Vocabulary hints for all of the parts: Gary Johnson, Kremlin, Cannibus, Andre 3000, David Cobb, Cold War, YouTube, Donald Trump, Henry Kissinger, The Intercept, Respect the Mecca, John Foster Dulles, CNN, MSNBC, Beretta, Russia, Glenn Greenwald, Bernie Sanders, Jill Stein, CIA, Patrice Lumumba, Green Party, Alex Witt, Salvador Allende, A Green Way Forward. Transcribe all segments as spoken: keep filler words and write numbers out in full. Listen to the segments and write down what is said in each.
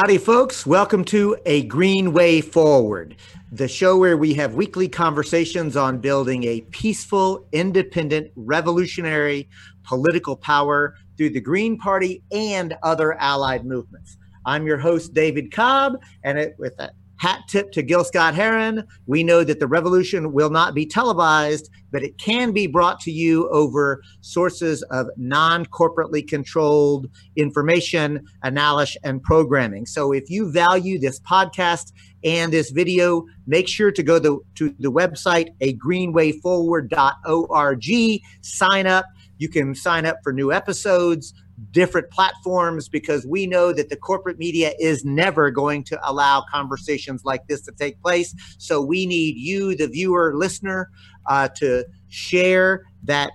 Howdy, folks. Welcome to A Green Way Forward, the show where we have weekly conversations on building a peaceful, independent, revolutionary political power through the Green Party and other allied movements. I'm your host, David Cobb, and it, with a hat tip to Gil Scott Heron, we know that the revolution will not be televised, but it can be brought to you over sources of non-corporately controlled information, analysis, and programming. So if you value this podcast and this video, make sure to go to, to the website, a green way forward dot org, sign up. You can sign up for new episodes, different platforms, because we know that the corporate media is never going to allow conversations like this to take place. So we need you, the viewer, listener, uh, to share that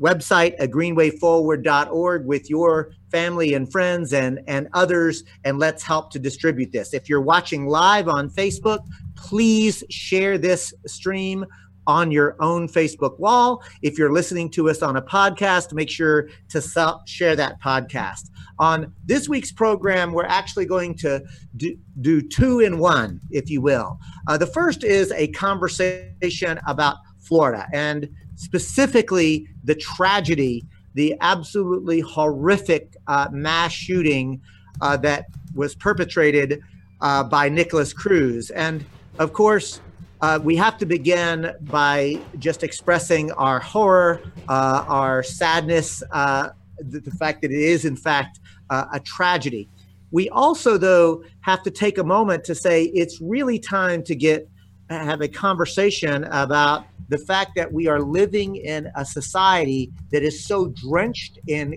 website, a green way forward dot org, with your family and friends and, and others, and let's help to distribute this. If you're watching live on Facebook, please share this stream on your own Facebook wall. If you're listening to us on a podcast, make sure to sell, share that podcast. On this week's program, we're actually going to do, do two in one, if you will. Uh, the first is a conversation about Florida and specifically the tragedy, the absolutely horrific uh, mass shooting uh, that was perpetrated uh, by Nikolas Cruz. And of course, Uh, we have to begin by just expressing our horror, uh, our sadness, uh, the, the fact that it is, in fact, uh, a tragedy. We also, though, have to take a moment to say it's really time to get have a conversation about the fact that we are living in a society that is so drenched in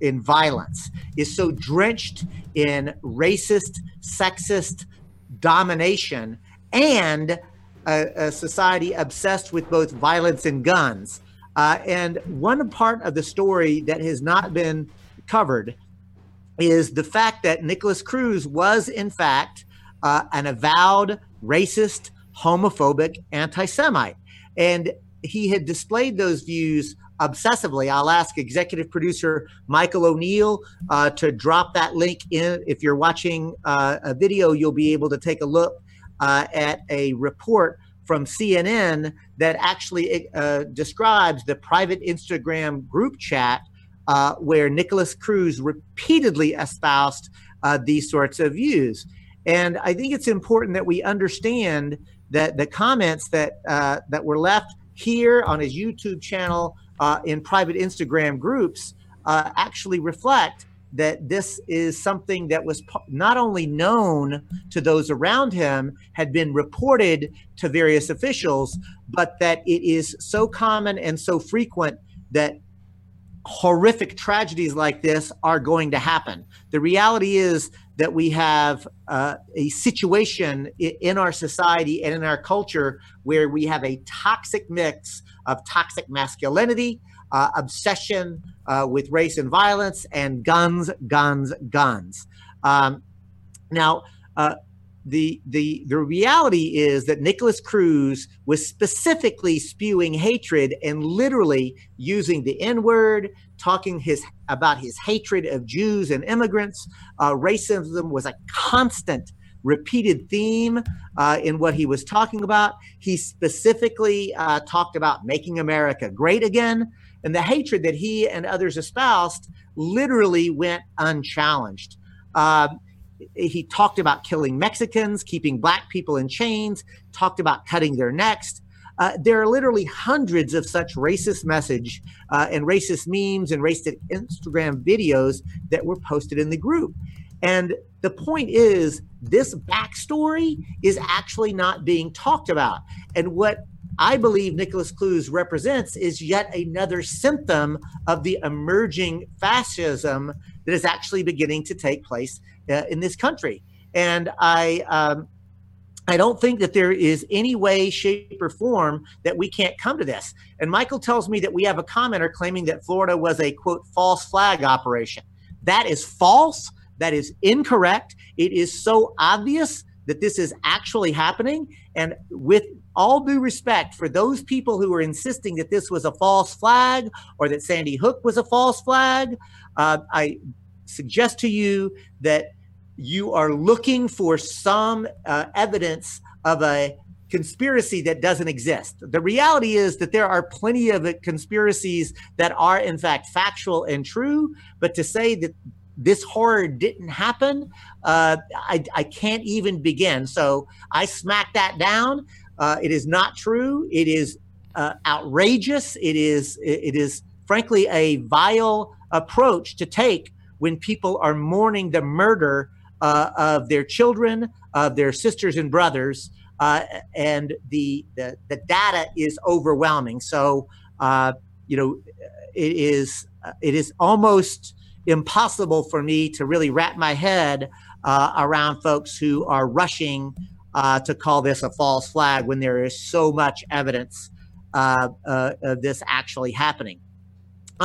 in violence, is so drenched in racist, sexist domination, and A, a society obsessed with both violence and guns. Uh, and one part of the story that has not been covered is the fact that Nikolas Cruz was, in fact, uh, an avowed racist, homophobic anti-Semite. And he had displayed those views obsessively. I'll ask executive producer Michael O'Neill uh, to drop that link in. If you're watching uh, a video, you'll be able to take a look Uh, at a report from C N N that actually uh, describes the private Instagram group chat uh, where Nikolas Cruz repeatedly espoused uh, these sorts of views. And I think it's important that we understand that the comments that uh, that were left here on his YouTube channel uh, in private Instagram groups uh, actually reflect that this is something that was not only known to those around him, had been reported to various officials, but that it is so common and so frequent that horrific tragedies like this are going to happen. The reality is that we have uh, a situation in our society and in our culture where we have a toxic mix of toxic masculinity, Uh, obsession uh, with race and violence, and guns, guns, guns. Um, now, uh, the the the reality is that Nikolas Cruz was specifically spewing hatred and literally using the N-word, talking his about his hatred of Jews and immigrants. Uh, racism was a constant, repeated theme uh, in what he was talking about. He specifically uh, talked about making America great again. And the hatred that he and others espoused literally went unchallenged. Uh, he talked about killing Mexicans, keeping black people in chains, talked about cutting their necks. Uh, there are literally hundreds of such racist message uh, and racist memes and racist Instagram videos that were posted in the group. And the point is, this backstory is actually not being talked about. And what I believe Nikolas Cruz represents is yet another symptom of the emerging fascism that is actually beginning to take place uh, in this country. And I um, I don't think that there is any way, shape, or form that we can't come to this. And Michael tells me that we have a commenter claiming that Florida was a, quote, false flag operation. That is false. That is incorrect. It is so obvious that this is actually happening. And with all due respect for those people who are insisting that this was a false flag or that Sandy Hook was a false flag, uh, I suggest to you that you are looking for some uh, evidence of a conspiracy that doesn't exist. The reality is that there are plenty of conspiracies that are in fact factual and true, but to say that this horror didn't happen, uh, I, I can't even begin. So I smack that down. Uh, it is not true. It is uh, outrageous. It is, it is frankly a vile approach to take when people are mourning the murder uh, of their children, of their sisters and brothers, Uh, and the, the the data is overwhelming. So uh, you know, it is uh, it is almost impossible for me to really wrap my head uh, around folks who are rushing uh, to call this a false flag when there is so much evidence uh, uh, of this actually happening.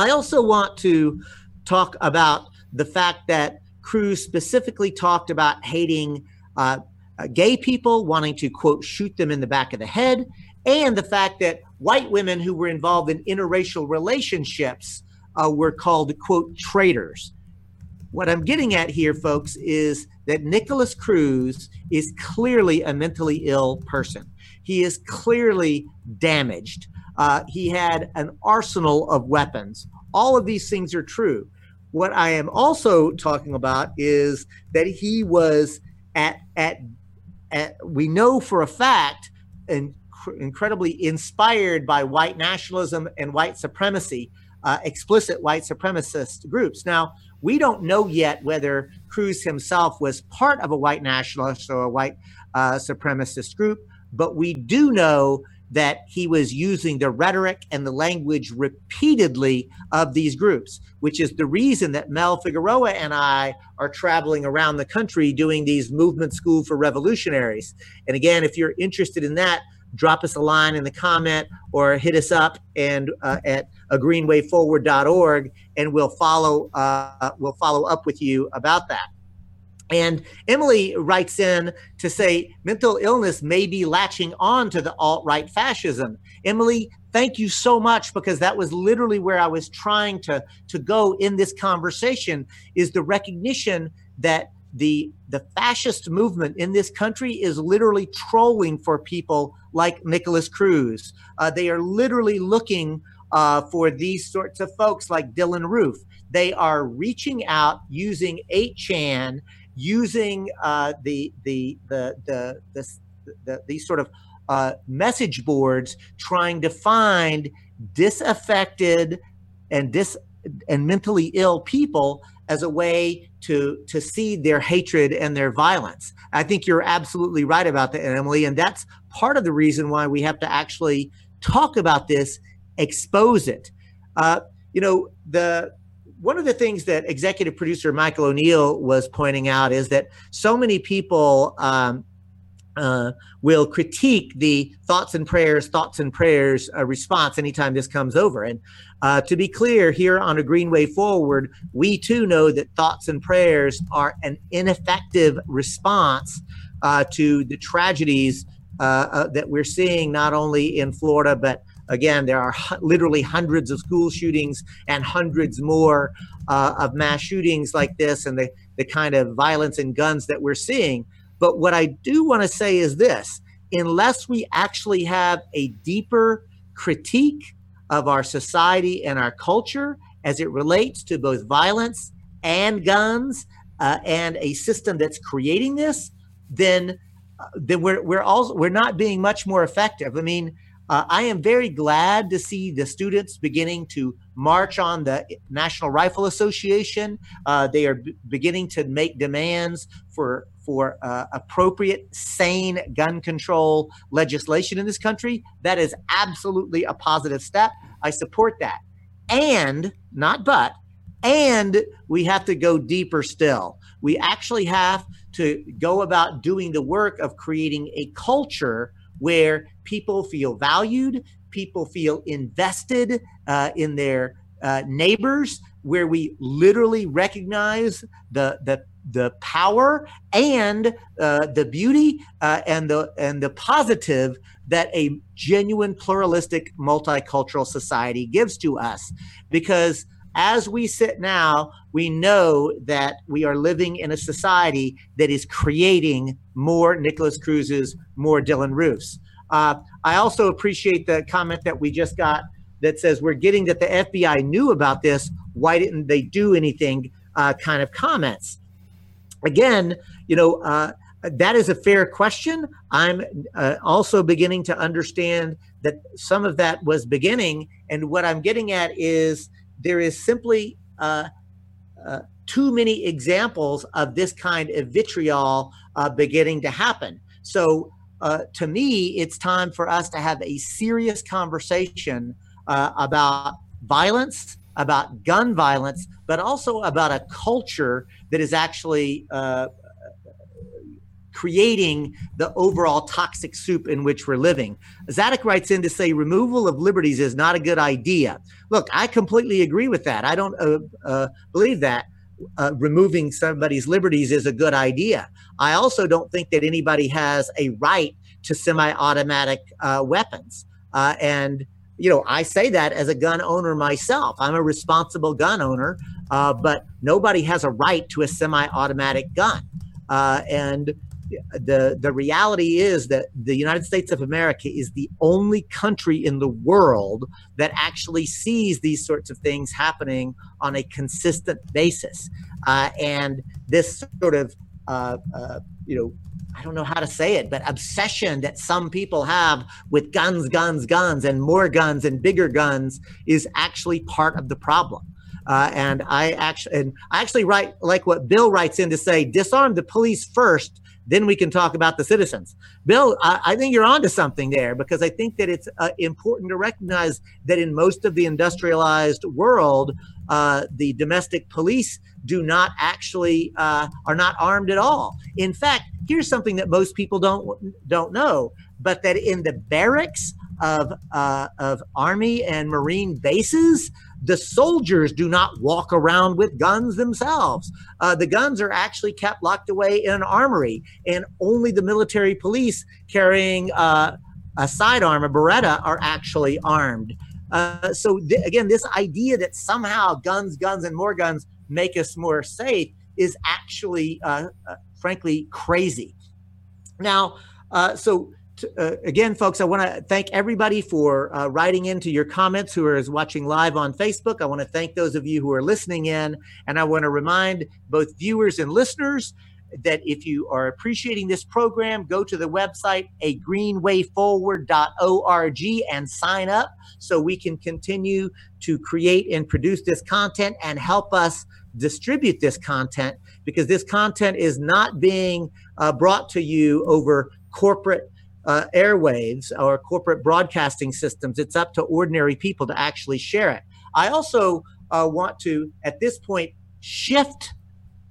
I also want to talk about the fact that Cruz specifically talked about hating Uh, Uh, gay people, wanting to, quote, shoot them in the back of the head, and the fact that white women who were involved in interracial relationships uh, were called, quote, traitors. What I'm getting at here, folks, is that Nikolas Cruz is clearly a mentally ill person. He is clearly damaged. Uh, he had an arsenal of weapons. All of these things are true. What I am also talking about is that he was at at Uh, we know for a fact, and inc- incredibly inspired by white nationalism and white supremacy, uh, explicit white supremacist groups. Now, we don't know yet whether Cruz himself was part of a white nationalist or a white uh, supremacist group, but we do know that he was using the rhetoric and the language repeatedly of these groups, which is the reason that Mel Figueroa and I are traveling around the country doing these movement school for revolutionaries. And again, if you're interested in that, drop us a line in the comment or hit us up and uh, at a green way forward dot org, and we'll follow, uh, we'll follow up with you about that. And Emily writes in to say, mental illness may be latching on to the alt-right fascism. Emily, thank you so much, because that was literally where I was trying to, to go in this conversation, is the recognition that the, the fascist movement in this country is literally trolling for people like Nikolas Cruz. Uh, they are literally looking uh, for these sorts of folks like Dylann Roof. They are reaching out using eight chan, using uh, the, the, the, the, the, the, these sort of uh, message boards, trying to find disaffected and dis and mentally ill people as a way to, to seed their hatred and their violence. I think you're absolutely right about that, Emily, and that's part of the reason why we have to actually talk about this, expose it. Uh, you know, the... One of the things that executive producer Michael O'Neill was pointing out is that so many people um, uh, will critique the thoughts and prayers, thoughts and prayers uh, response anytime this comes over. And uh, to be clear, here on A Green Way Forward, we too know that thoughts and prayers are an ineffective response uh, to the tragedies uh, uh, that we're seeing not only in Florida, but again, there are literally hundreds of school shootings and hundreds more uh, of mass shootings like this, and the, the kind of violence and guns that we're seeing. But what I do want to say is this: unless we actually have a deeper critique of our society and our culture as it relates to both violence and guns uh, and a system that's creating this, then uh, then we're we're also we're not being much more effective. I mean, Uh, I am very glad to see the students beginning to march on the National Rifle Association. Uh, they are b- beginning to make demands for for uh, appropriate, sane gun control legislation in this country. That is absolutely a positive step. I support that. And, not but, and we have to go deeper still. We actually have to go about doing the work of creating a culture where people feel valued, people feel invested uh, in their uh, neighbors, where we literally recognize the the, the power and uh, the beauty uh, and the and the positive that a genuine pluralistic multicultural society gives to us. Because As we sit now, we know that we are living in a society that is creating more Nikolas Cruzes, more Dylann Roofs. Uh, I also appreciate the comment that we just got that says we're getting that the F B I knew about this. Why didn't they do anything? Uh, kind of comments. Again, you know, uh, that is a fair question. I'm uh, also beginning to understand that some of that was beginning. And what I'm getting at is there is simply uh, uh, too many examples of this kind of vitriol uh, beginning to happen. So uh, to me, it's time for us to have a serious conversation uh, about violence, about gun violence, but also about a culture that is actually uh, creating the overall toxic soup in which we're living. Zadok writes in to say, removal of liberties is not a good idea. Look, I completely agree with that. I don't uh, uh, believe that uh, removing somebody's liberties is a good idea. I also don't think that anybody has a right to semi-automatic uh, weapons. Uh, and You know, I say that as a gun owner myself. I'm a responsible gun owner, uh, but nobody has a right to a semi-automatic gun. Uh, and the the reality is that the United States of America is the only country in the world that actually sees these sorts of things happening on a consistent basis. Uh, and this sort of, uh, uh, you know, I don't know how to say it, but obsession that some people have with guns, guns, guns, and more guns and bigger guns is actually part of the problem. Uh, and I actually, and I actually write like what Bill writes in to say, disarm the police first, then we can talk about the citizens. Bill, I, I think you're onto something there, because I think that it's uh, important to recognize that in most of the industrialized world, uh, the domestic police do not actually uh, are not armed at all. In fact, here's something that most people don't don't know, but that in the barracks of uh, of Army and Marine bases, the soldiers do not walk around with guns themselves. Uh, the guns are actually kept locked away in an armory, and only the military police carrying uh, a sidearm, a Beretta, are actually armed. Uh, so th- again, this idea that somehow guns, guns, and more guns make us more safe is actually, uh, uh, frankly, crazy. Now, uh, so t- uh, again, folks, I want to thank everybody for uh, writing into your comments who are watching live on Facebook. I want to thank those of you who are listening in, and I want to remind both viewers and listeners that if you are appreciating this program, go to the website, a green way forward dot org, and sign up so we can continue to create and produce this content and help us distribute this content, because this content is not being uh, brought to you over corporate uh, airwaves or corporate broadcasting systems. It's up to ordinary people to actually share it. I also uh, want to, at this point, shift,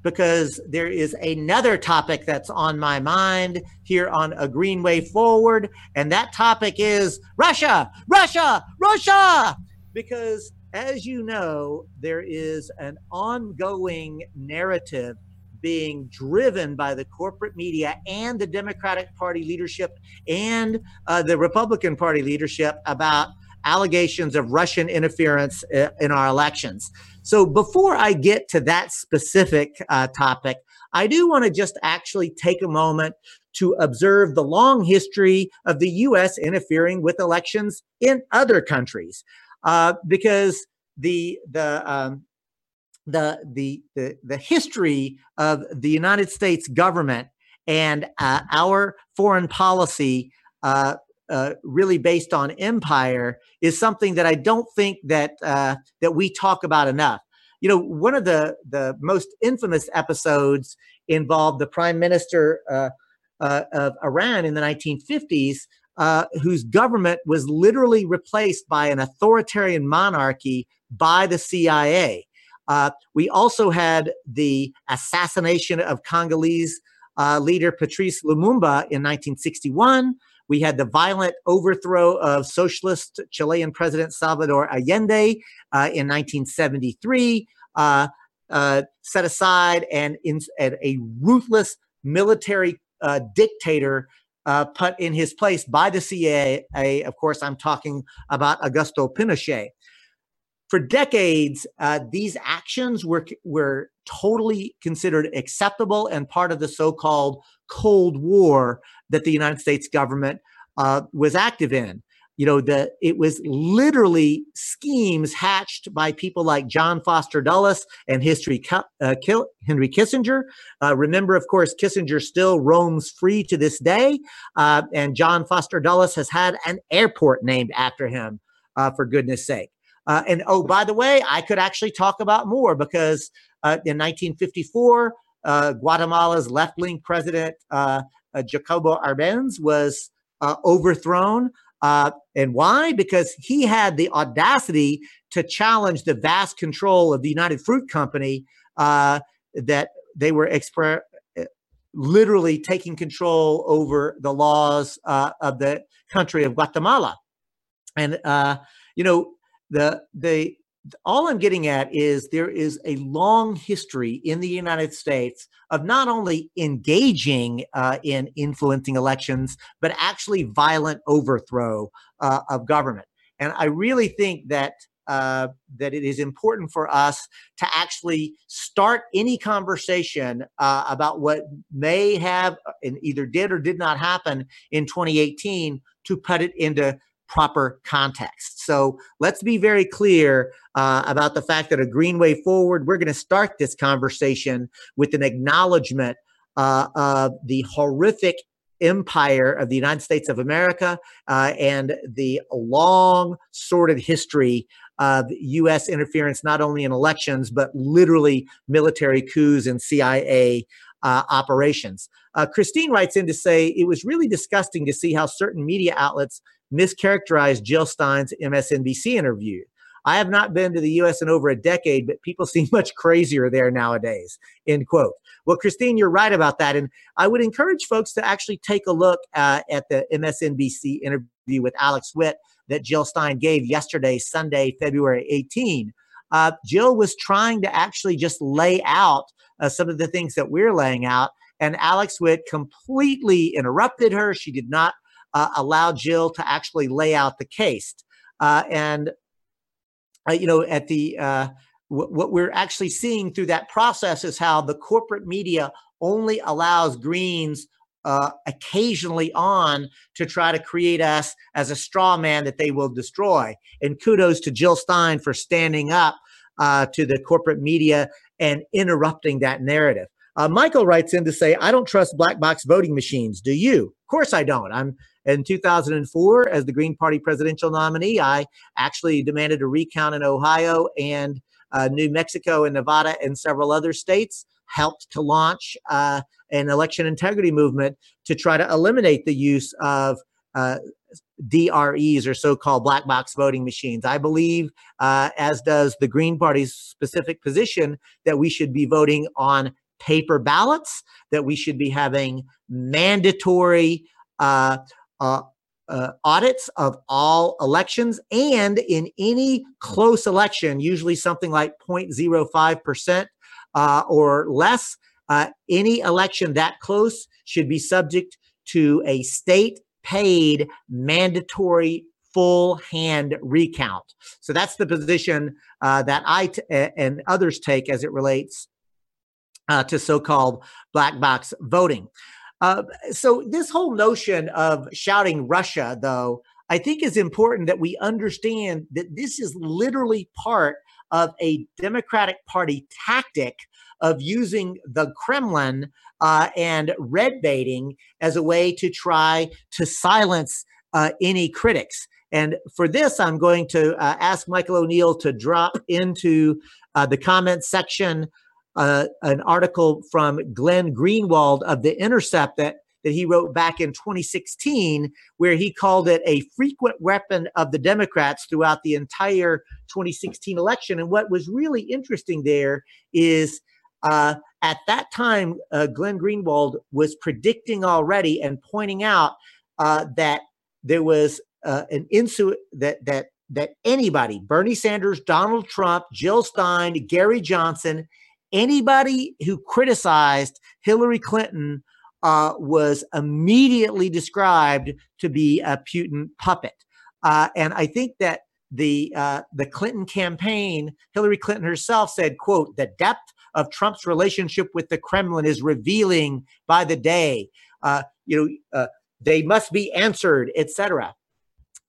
because there is another topic that's on my mind here on A Green Way Forward, and that topic is Russia, Russia, Russia! Because as you know, there is an ongoing narrative being driven by the corporate media and the Democratic Party leadership and uh, the Republican Party leadership about allegations of Russian interference in our elections. So before I get to that specific uh, topic, I do want to just actually take a moment to observe the long history of the U S interfering with elections in other countries, uh, because the the, um, the the the the history of the United States government and uh, our foreign policy, uh, Uh, really based on empire, is something that I don't think that uh, that we talk about enough. You know, one of the, the most infamous episodes involved the prime minister uh, uh, of Iran in the nineteen fifties, uh, whose government was literally replaced by an authoritarian monarchy by the C I A. Uh, we also had the assassination of Congolese uh, leader Patrice Lumumba in nineteen sixty-one. We had the violent overthrow of socialist Chilean President Salvador Allende uh, in nineteen seventy-three, uh, uh, set aside and, in, and a ruthless military uh, dictator uh, put in his place by the C I A. Of course, I'm talking about Augusto Pinochet. For decades, uh, these actions were, were totally considered acceptable and part of the so-called Cold War that the United States government uh, was active in. You know, the, it was literally schemes hatched by people like John Foster Dulles and history, uh, Henry Kissinger. Uh, remember, of course, Kissinger still roams free to this day. Uh, and John Foster Dulles has had an airport named after him, uh, for goodness sake. Uh, and, oh, by the way, I could actually talk about more because uh, in nineteen fifty-four, uh, Guatemala's left-wing president, uh, uh, Jacobo Arbenz, was uh, overthrown. Uh, and why? Because he had the audacity to challenge the vast control of the United Fruit Company uh, that they were exp- literally taking control over the laws uh, of the country of Guatemala. And, uh, you know, the, the, all I'm getting at is there is a long history in the United States of not only engaging uh, in influencing elections, but actually violent overthrow uh, of government. And I really think that uh, that it is important for us to actually start any conversation uh, about what may have and either did or did not happen in twenty eighteen to put it into proper context. So let's be very clear uh, about the fact that a Green Way Forward, we're going to start this conversation with an acknowledgement uh, of the horrific empire of the United States of America uh, and the long sordid history of U S interference, not only in elections, but literally military coups and C I A Uh, operations. Uh, Christine writes in to say, it was really disgusting to see how certain media outlets mischaracterized Jill Stein's M S N B C interview. I have not been to the U S in over a decade, but people seem much crazier there nowadays, end quote. Well, Christine, you're right about that. And I would encourage folks to actually take a look uh, at the M S N B C interview with Alex Witt that Jill Stein gave yesterday, Sunday, February eighteenth. Uh, Jill was trying to actually just lay out Uh, some of the things that we're laying out, and Alex Witt completely interrupted her. She did not uh, allow Jill to actually lay out the case. Uh, and, uh, you know, at the uh, w- what we're actually seeing through that process is how the corporate media only allows Greens uh, occasionally on to try to create us as a straw man that they will destroy. And kudos to Jill Stein for standing up uh, to the corporate media and interrupting that narrative. Uh, Michael writes in to say, I don't trust black box voting machines. Do you? Of course I don't. I'm in two thousand four, as the Green Party presidential nominee, I actually demanded a recount in Ohio and uh, New Mexico and Nevada and several other states, helped to launch uh, an election integrity movement to try to eliminate the use of uh, D R Es, or so-called black box voting machines. I believe, uh, as does the Green Party's specific position, that we should be voting on paper ballots, that we should be having mandatory uh, uh, uh, audits of all elections, and in any close election, usually something like zero point zero five percent uh, or less, uh, any election that close should be subject to a state paid mandatory full hand recount. So that's the position uh, that I t- and others take as it relates uh, to so-called black box voting. Uh, so this whole notion of shouting Russia, though, I think is important that we understand that this is literally part of a Democratic Party tactic of using the Kremlin uh, and red baiting as a way to try to silence uh, any critics. And for this, I'm going to uh, ask Michael O'Neill to drop into uh, the comments section uh, an article from Glenn Greenwald of The Intercept that, that he wrote back in twenty sixteen, where he called it a frequent weapon of the Democrats throughout the entire twenty sixteen election. And what was really interesting there is Uh, at that time, uh, Glenn Greenwald was predicting already and pointing out uh, that there was uh, an insu- that that that anybody, Bernie Sanders, Donald Trump, Jill Stein, Gary Johnson, anybody who criticized Hillary Clinton uh, was immediately described to be a Putin puppet. Uh, and I think that the uh, the Clinton campaign, Hillary Clinton herself said, quote, "The depth of Trump's relationship with the Kremlin is revealing by the day. Uh, you know, uh, they must be answered, et cetera"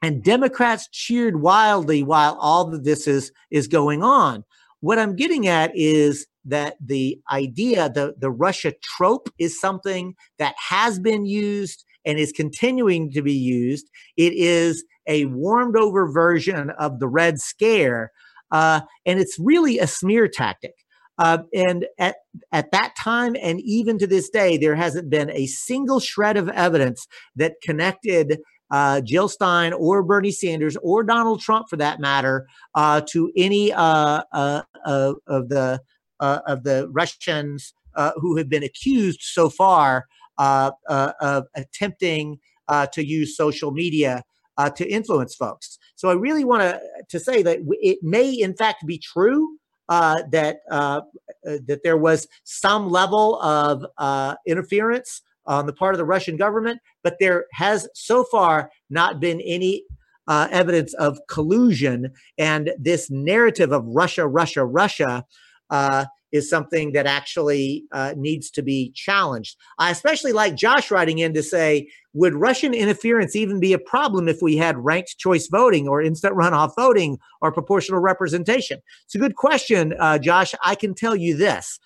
And Democrats cheered wildly while all of this is is going on. What I'm getting at is that the idea, the, the Russia trope, is something that has been used and is continuing to be used. It is a warmed over version of the Red Scare, uh, and it's really a smear tactic. Uh, and at, at that time, and even to this day, there hasn't been a single shred of evidence that connected uh, Jill Stein or Bernie Sanders or Donald Trump, for that matter, uh, to any uh, uh, uh, of the uh, of the Russians uh, who have been accused so far uh, uh, of attempting uh, to use social media uh, to influence folks. So I really want to to say that it may, in fact, be true. Uh, that uh, that there was some level of uh, interference on the part of the Russian government, but there has so far not been any uh, evidence of collusion. And this narrative of Russia, Russia, Russia uh, is something that actually uh, needs to be challenged. I especially like Josh writing in to say, would Russian interference even be a problem if we had ranked choice voting or instant runoff voting or proportional representation? It's a good question, uh, Josh. I can tell you this.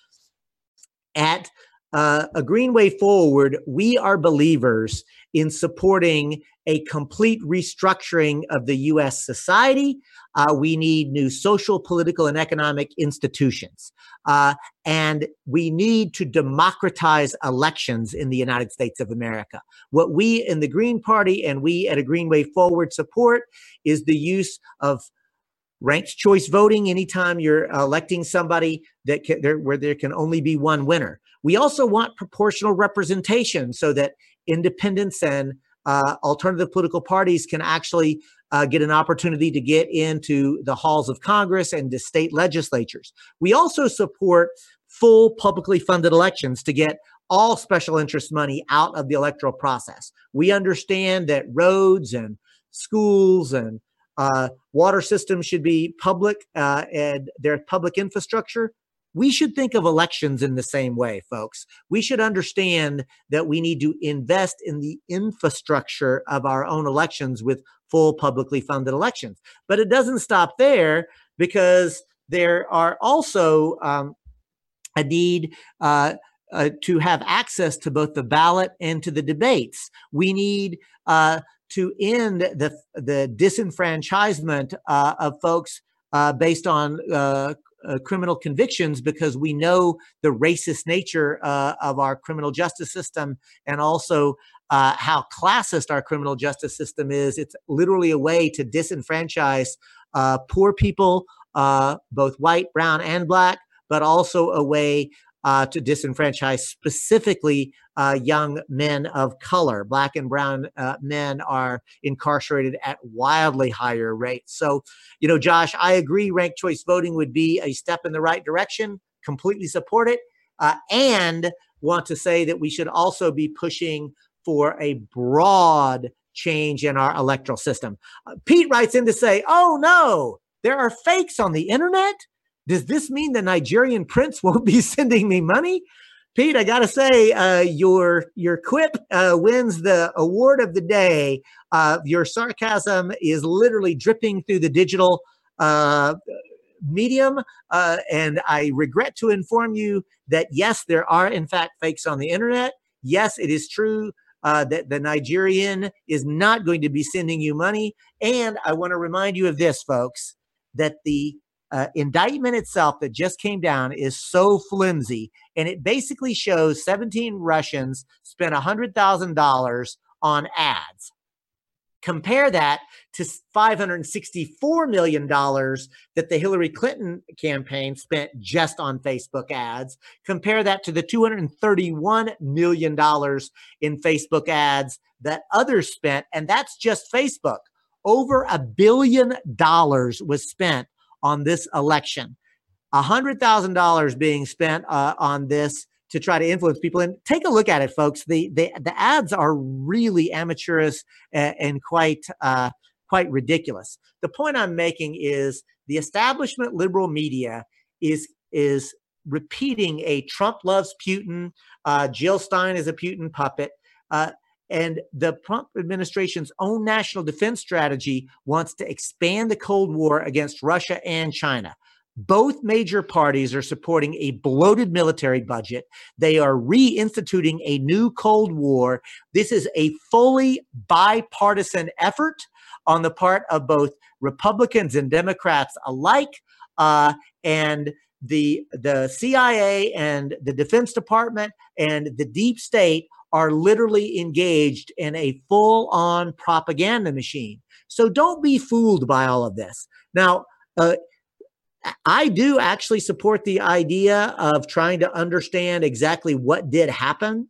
At uh, A Green Way Forward, we are believers in supporting a complete restructuring of the U S society. Uh, we need new social, political, and economic institutions. Uh, and we need to democratize elections in the United States of America. What we in the Green Party and we at A Green Way Forward support is the use of ranked choice voting anytime you're electing somebody that can, there, where there can only be one winner. We also want proportional representation so that independents and uh, alternative political parties can actually uh, get an opportunity to get into the halls of Congress and to state legislatures. We also support full publicly funded elections to get all special interest money out of the electoral process. We understand that roads and schools and Uh, water systems should be public uh, and their public infrastructure. We should think of elections in the same way, folks. We should understand that we need to invest in the infrastructure of our own elections with full publicly funded elections. But it doesn't stop there, because there are also um, a need uh, uh, to have access to both the ballot and to the debates. We need uh, to end the the disenfranchisement uh, of folks uh, based on uh, uh, criminal convictions, because we know the racist nature uh, of our criminal justice system, and also uh, how classist our criminal justice system is. It's literally a way to disenfranchise uh, poor people, uh, both white, brown, and black, but also a way Uh, to disenfranchise specifically uh, young men of color. Black and brown uh, men are incarcerated at wildly higher rates. So, you know, Josh, I agree ranked choice voting would be a step in the right direction, completely support it, uh, and want to say that we should also be pushing for a broad change in our electoral system. Uh, Pete writes in to say, oh no, there are fakes on the internet? Does this mean the Nigerian prince won't be sending me money? Pete, I got to say, uh, your your quip uh, wins the award of the day. Uh, your sarcasm is literally dripping through the digital uh, medium. Uh, and I regret to inform you that, yes, there are, in fact, fakes on the internet. Yes, it is true uh, that the Nigerian is not going to be sending you money. And I want to remind you of this, folks, that the Uh, indictment itself that just came down is so flimsy, and it basically shows seventeen Russians spent one hundred thousand dollars on ads. Compare that to five hundred sixty-four million dollars that the Hillary Clinton campaign spent just on Facebook ads. Compare that to the two hundred thirty-one million dollars in Facebook ads that others spent, and that's just Facebook. Over a billion dollars was spent on this election, one hundred thousand dollars being spent uh, on this to try to influence people. And take a look at it, folks. The the, the ads are really amateurish and, and quite uh, quite ridiculous. The point I'm making is the establishment liberal media is is repeating a Trump loves Putin, uh, Jill Stein is a Putin puppet, uh, and the Trump administration's own national defense strategy wants to expand the Cold War against Russia and China. Both major parties are supporting a bloated military budget. They are reinstituting a new Cold War. This is a fully bipartisan effort on the part of both Republicans and Democrats alike. Uh, and the, the C I A and the Defense Department and the deep state are literally engaged in a full-on propaganda machine. So don't be fooled by all of this. Now, uh, I do actually support the idea of trying to understand exactly what did happen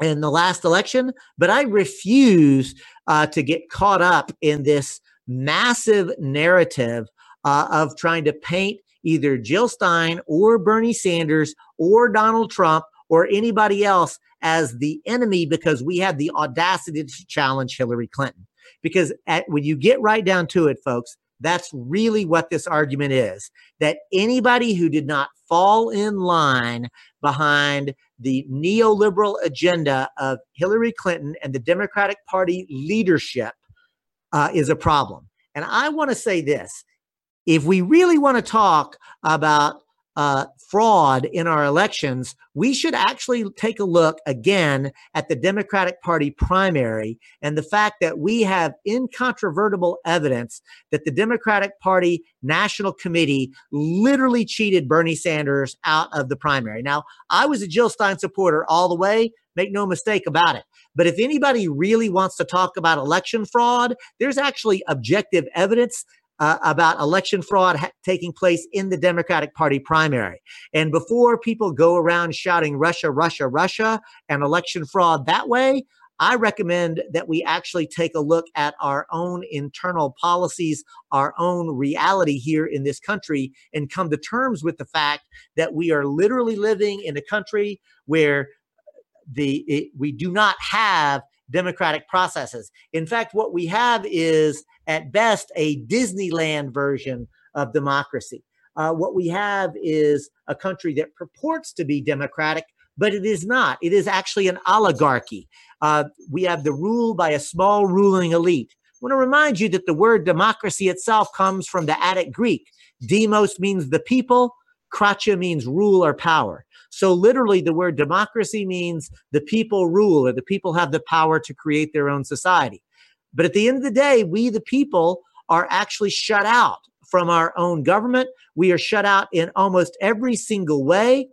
in the last election, but I refuse uh, to get caught up in this massive narrative uh, of trying to paint either Jill Stein or Bernie Sanders or Donald Trump or anybody else as the enemy because we had the audacity to challenge Hillary Clinton. Because at, when you get right down to it, folks, that's really what this argument is, that anybody who did not fall in line behind the neoliberal agenda of Hillary Clinton and the Democratic Party leadership uh, is a problem. And I want to say this. If we really want to talk about uh, fraud in our elections, we should actually take a look again at the Democratic Party primary and the fact that we have incontrovertible evidence that the Democratic Party National Committee literally cheated Bernie Sanders out of the primary. Now, I was a Jill Stein supporter all the way. Make no mistake about it. But if anybody really wants to talk about election fraud, there's actually objective evidence Uh, about election fraud ha- taking place in the Democratic Party primary. And before people go around shouting Russia, Russia, Russia, and election fraud that way, I recommend that we actually take a look at our own internal policies, our own reality here in this country, and come to terms with the fact that we are literally living in a country where the it, we do not have democratic processes. In fact, what we have is, at best, a Disneyland version of democracy. Uh, what we have is a country that purports to be democratic, but it is not. It is actually an oligarchy. Uh, we have the rule by a small ruling elite. I want to remind you that the word democracy itself comes from the Attic Greek. Demos means the people, kratia means rule or power. So literally the word democracy means the people rule, or the people have the power to create their own society. But at the end of the day, we, the people, are actually shut out from our own government. We are shut out in almost every single way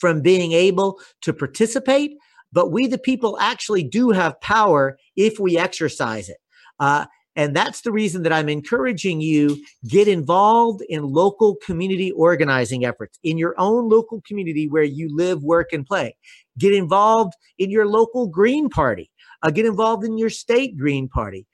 from being able to participate. But we, the people, actually do have power if we exercise it. Uh, and that's the reason that I'm encouraging you, get involved in local community organizing efforts, in your own local community where you live, work, and play. Get involved in your local Green Party. Uh, get involved in your state Green Party.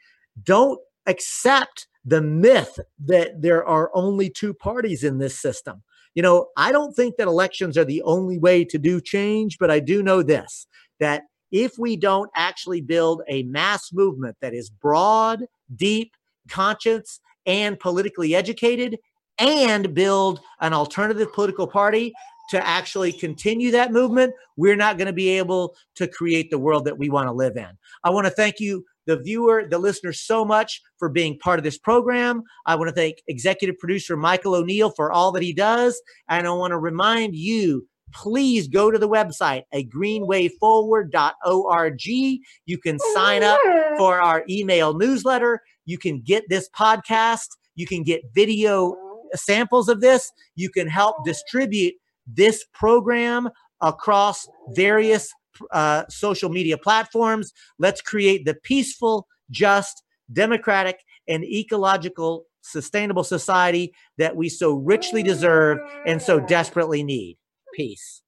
Don't accept the myth that there are only two parties in this system. You know, I don't think that elections are the only way to do change, but I do know this, that if we don't actually build a mass movement that is broad, deep, conscious, and politically educated, and build an alternative political party to actually continue that movement, we're not going to be able to create the world that we want to live in. I want to thank you, the viewer, the listener, so much for being part of this program. I want to thank executive producer Michael O'Neill for all that he does. And I want to remind you, please go to the website, a green way forward dot org. You can sign up for our email newsletter. You can get this podcast. You can get video samples of this. You can help distribute this program across various uh, social media platforms. Let's create the peaceful, just, democratic, and ecological, sustainable society that we so richly deserve and so desperately need. Peace.